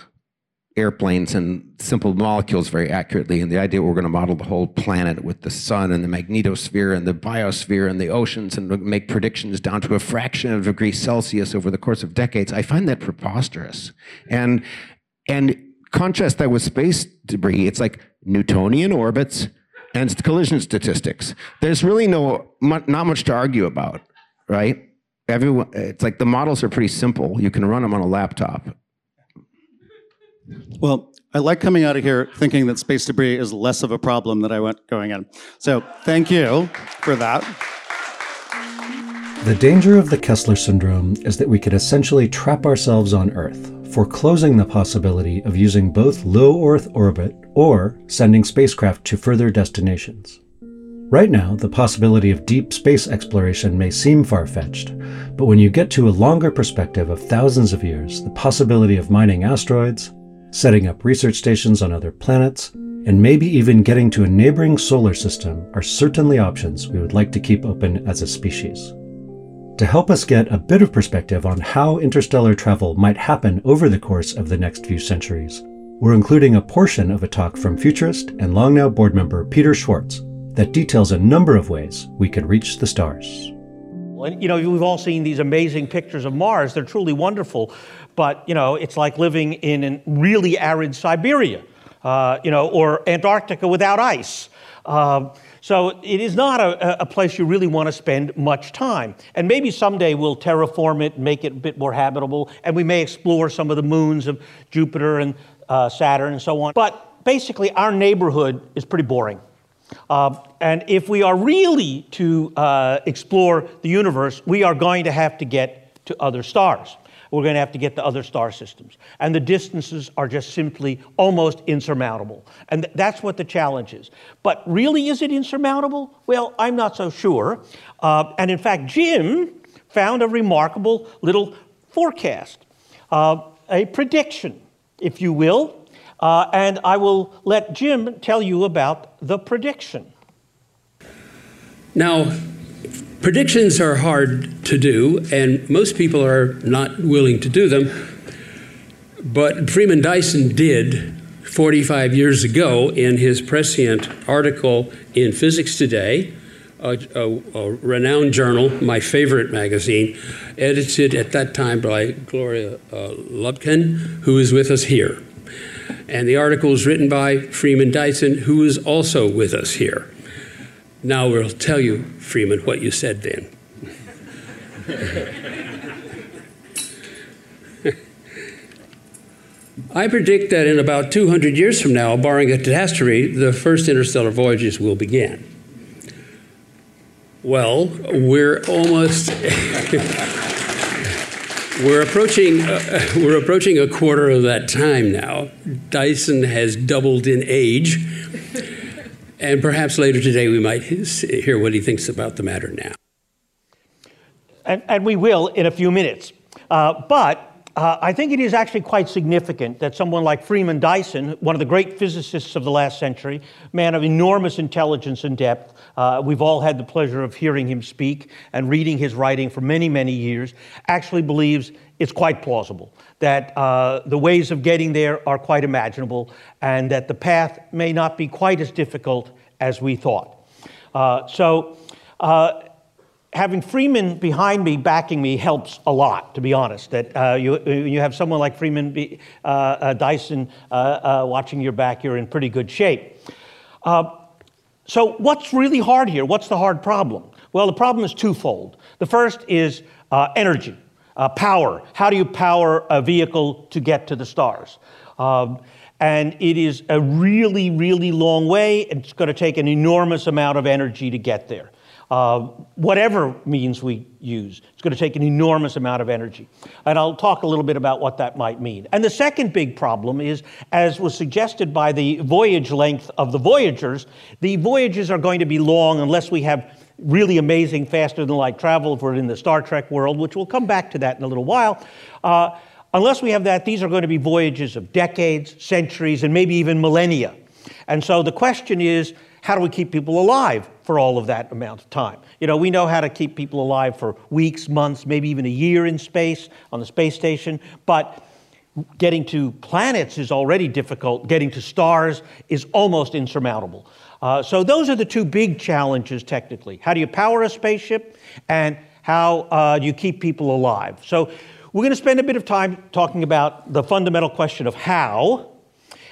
airplanes and simple molecules very accurately. And the idea we're going to model the whole planet with the sun and the magnetosphere and the biosphere and the oceans and make predictions down to a fraction of a degree Celsius over the course of decades, I find that preposterous. And contrast that with space debris, it's like Newtonian orbits, and collision statistics. There's really not much to argue about, right? Everyone, it's like the models are pretty simple. You can run them on a laptop. Well, I like coming out of here thinking that space debris is less of a problem than I went going in. So thank you for that. The danger of the Kessler syndrome is that we could essentially trap ourselves on Earth, foreclosing the possibility of using both low Earth orbit or sending spacecraft to further destinations. Right now, the possibility of deep space exploration may seem far-fetched, but when you get to a longer perspective of thousands of years, the possibility of mining asteroids, setting up research stations on other planets, and maybe even getting to a neighboring solar system are certainly options we would like to keep open as a species. To help us get a bit of perspective on how interstellar travel might happen over the course of the next few centuries, we're including a portion of a talk from futurist and Long Now board member Peter Schwartz that details a number of ways we could reach the stars. And, you know, we've all seen these amazing pictures of Mars. They're truly wonderful. But, you know, it's like living in really arid Siberia, you know, or Antarctica without ice. So it is not a place you really want to spend much time. And maybe someday we'll terraform it, make it a bit more habitable, and we may explore some of the moons of Jupiter and Saturn and so on. But basically, our neighborhood is pretty boring. And if we are really to explore the universe, we are going to have to get to other stars. We're going to have to get to other star systems. And the distances are just simply almost insurmountable. And that's what the challenge is. But really, is it insurmountable? Well, I'm not so sure. And in fact, Jim found a remarkable little forecast, a prediction, if you will. And I will let Jim tell you about the prediction. Now, predictions are hard to do, and most people are not willing to do them. But Freeman Dyson did 45 years ago in his prescient article in Physics Today, a renowned journal, my favorite magazine, edited at that time by Gloria Lubkin, who is with us here. And the article was written by Freeman Dyson, who is also with us here. Now we'll tell you, Freeman, what you said then. I predict that in about 200 years from now, barring a catastrophe, the first interstellar voyages will begin. Well, we're almost... We're approaching a quarter of that time now. Dyson has doubled in age, and perhaps later today we might hear what he thinks about the matter now. And we will in a few minutes. But I think it is actually quite significant that someone like Freeman Dyson, one of the great physicists of the last century, man of enormous intelligence and depth, we've all had the pleasure of hearing him speak and reading his writing for many, many years, actually believes it's quite plausible, that the ways of getting there are quite imaginable, and that the path may not be quite as difficult as we thought. Having Freeman behind me, backing me, helps a lot, to be honest. That you have someone like Freeman Dyson watching your back, you're in pretty good shape. So what's really hard here? What's the hard problem? Well, the problem is twofold. The first is energy, power. How do you power a vehicle to get to the stars? And it is a really, really long way. It's going to take an enormous amount of energy to get there. Whatever means we use, it's going to take an enormous amount of energy. And I'll talk a little bit about what that might mean. And the second big problem is, as was suggested by the voyage length of the voyages are going to be long unless we have really amazing faster-than-light travel if we're in the Star Trek world, which we'll come back to that in a little while. Unless we have that, these are going to be voyages of decades, centuries, and maybe even millennia. And so the question is, how do we keep people alive for all of that amount of time? You know, we know how to keep people alive for weeks, months, maybe even a year in space, on the space station, but getting to planets is already difficult. Getting to stars is almost insurmountable. So those are the two big challenges technically. How do you power a spaceship, and how do you keep people alive? So we're going to spend a bit of time talking about the fundamental question of how,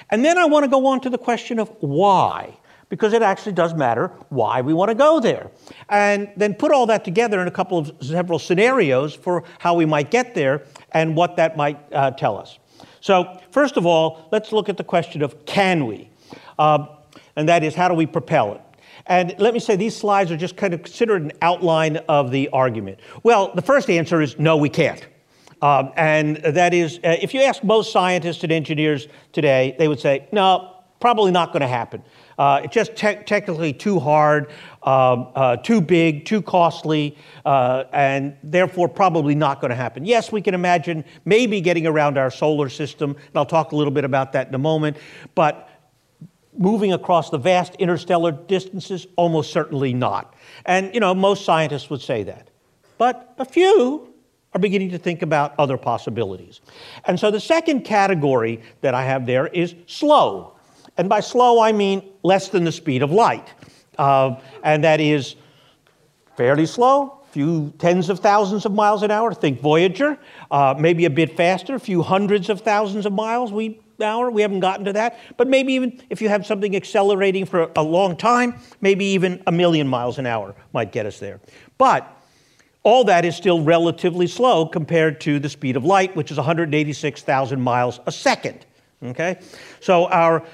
and then I want to go on to the question of why. because it actually does matter why we want to go there. And then put all that together in a couple of several scenarios for how we might get there and what that might tell us. So first of all, let's look at the question of can we? And that is, how do we propel it? And let me say, these slides are just kind of considered an outline of the argument. Well, the first answer is no, we can't. And that is, if you ask most scientists and engineers today, they would say, no, probably not going to happen. It's just technically too hard, too big, too costly, and therefore probably not going to happen. Yes, we can imagine maybe getting around our solar system, and I'll talk a little bit about that in a moment, but moving across the vast interstellar distances, almost certainly not. And, you know, most scientists would say that. But a few are beginning to think about other possibilities. And so the second category that I have there is slow. And by slow, I mean less than the speed of light. And that is fairly slow, few tens of thousands of miles an hour, think Voyager, maybe a bit faster, a few hundreds of thousands of miles. We haven't gotten to that, but maybe even if you have something accelerating for a long time, maybe even 1 million miles an hour might get us there. But all that is still relatively slow compared to the speed of light, which is 186,000 miles a second, okay? So our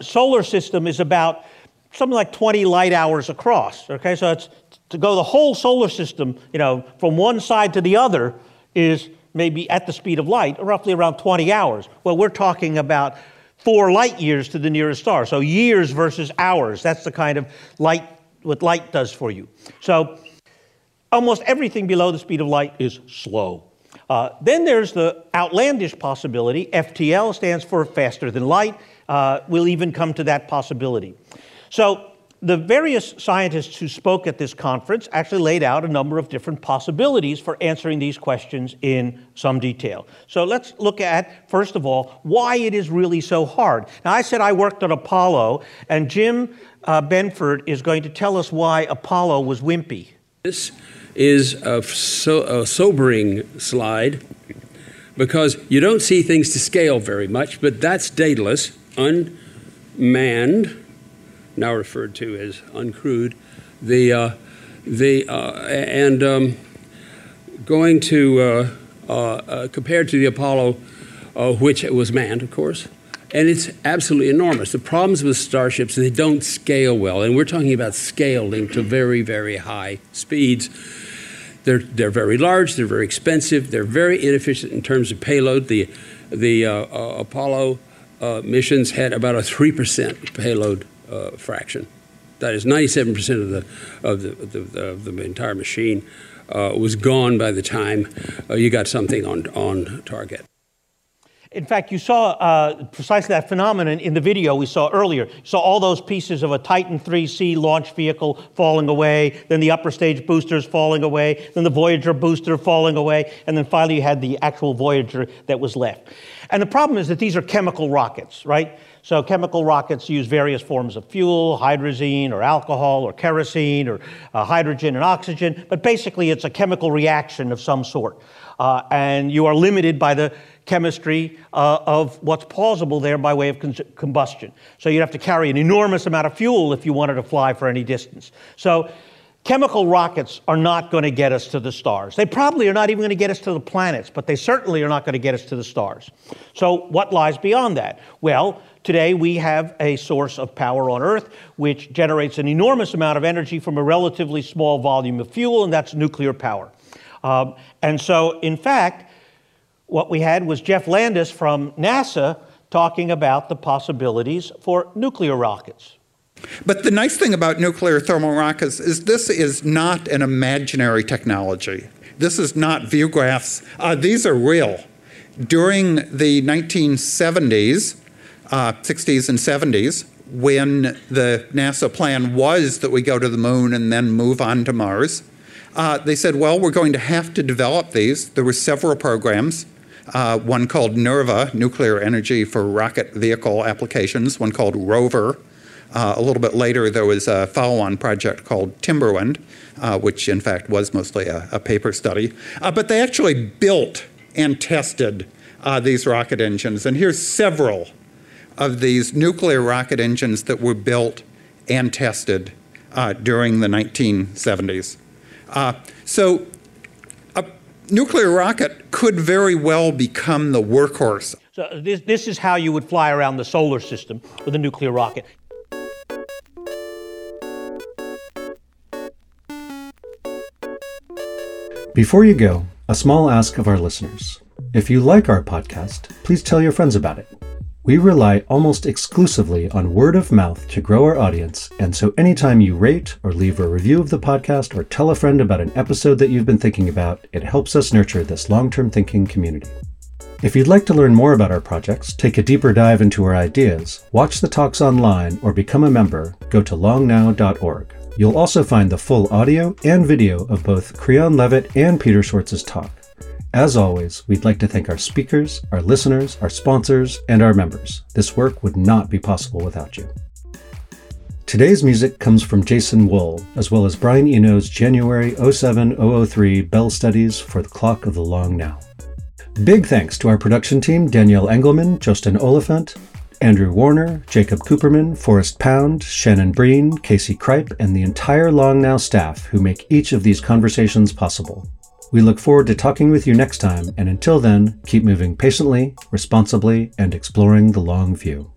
solar system is about something like 20 light hours across, okay? So it's, to go the whole solar system, you know, from one side to the other is maybe at the speed of light, roughly around 20 hours. Well, we're talking about 4 light years to the nearest star. So years versus hours, that's the kind of what light does for you. So almost everything below the speed of light is slow. Then there's the outlandish possibility. FTL stands for faster than light. We'll even come to that possibility. So the various scientists who spoke at this conference actually laid out a number of different possibilities for answering these questions in some detail. So let's look at, first of all, why it is really so hard. Now, I said I worked on Apollo, and Jim Benford is going to tell us why Apollo was wimpy. This is a sobering slide because you don't see things to scale very much, but that's Daedalus, unmanned, now referred to as uncrewed, going to compared to the Apollo, which it was manned, of course, and it's absolutely enormous. The problems with starships, they don't scale well, and we're talking about scaling to very, very high speeds. They're very large, they're very expensive, they're very inefficient in terms of payload. The Apollo missions had about a 3% payload fraction. That is 97% of the entire machine was gone by the time you got something on target. In fact, you saw precisely that phenomenon in the video we saw earlier. You saw all those pieces of a Titan 3C launch vehicle falling away, then the upper stage boosters falling away, then the Voyager booster falling away, and then finally you had the actual Voyager that was left. And the problem is that these are chemical rockets, right? So chemical rockets use various forms of fuel, hydrazine or alcohol or kerosene or hydrogen and oxygen, but basically it's a chemical reaction of some sort. And you are limited by the chemistry of what's plausible there by way of combustion. So you'd have to carry an enormous amount of fuel if you wanted to fly for any distance. So chemical rockets are not going to get us to the stars. They probably are not even going to get us to the planets, but they certainly are not going to get us to the stars. So what lies beyond that? Well, today we have a source of power on Earth which generates an enormous amount of energy from a relatively small volume of fuel, and that's nuclear power. And so, in fact, what we had was Jeff Landis from NASA talking about the possibilities for nuclear rockets. But the nice thing about nuclear thermal rockets is this is not an imaginary technology. This is not view graphs. These are real. During the 1970s, 60s and 70s, when the NASA plan was that we go to the moon and then move on to Mars, they said, well, we're going to have to develop these. There were several programs, one called NERVA, Nuclear Energy for Rocket Vehicle Applications, one called Rover. A little bit later, there was a follow-on project called Timberwind, which in fact was mostly a paper study. But they actually built and tested these rocket engines. And here's several of these nuclear rocket engines that were built and tested during the 1970s. So a nuclear rocket could very well become the workhorse. So this is how you would fly around the solar system with a nuclear rocket. Before you go, a small ask of our listeners. If you like our podcast, please tell your friends about it. We rely almost exclusively on word of mouth to grow our audience, and so anytime you rate or leave a review of the podcast or tell a friend about an episode that you've been thinking about, it helps us nurture this long-term thinking community. If you'd like to learn more about our projects, take a deeper dive into our ideas, watch the talks online, or become a member, go to longnow.org. You'll also find the full audio and video of both Creon Levitt and Peter Schwartz's talk. As always, we'd like to thank our speakers, our listeners, our sponsors, and our members. This work would not be possible without you. Today's music comes from Jason Wohl, as well as Brian Eno's January 07003 Bell Studies for the Clock of the Long Now. Big thanks to our production team, Danielle Engelman, Justin Oliphant, Andrew Warner, Jacob Cooperman, Forrest Pound, Shannon Breen, Casey Kripe, and the entire Long Now staff who make each of these conversations possible. We look forward to talking with you next time, and until then, keep moving patiently, responsibly, and exploring the long view.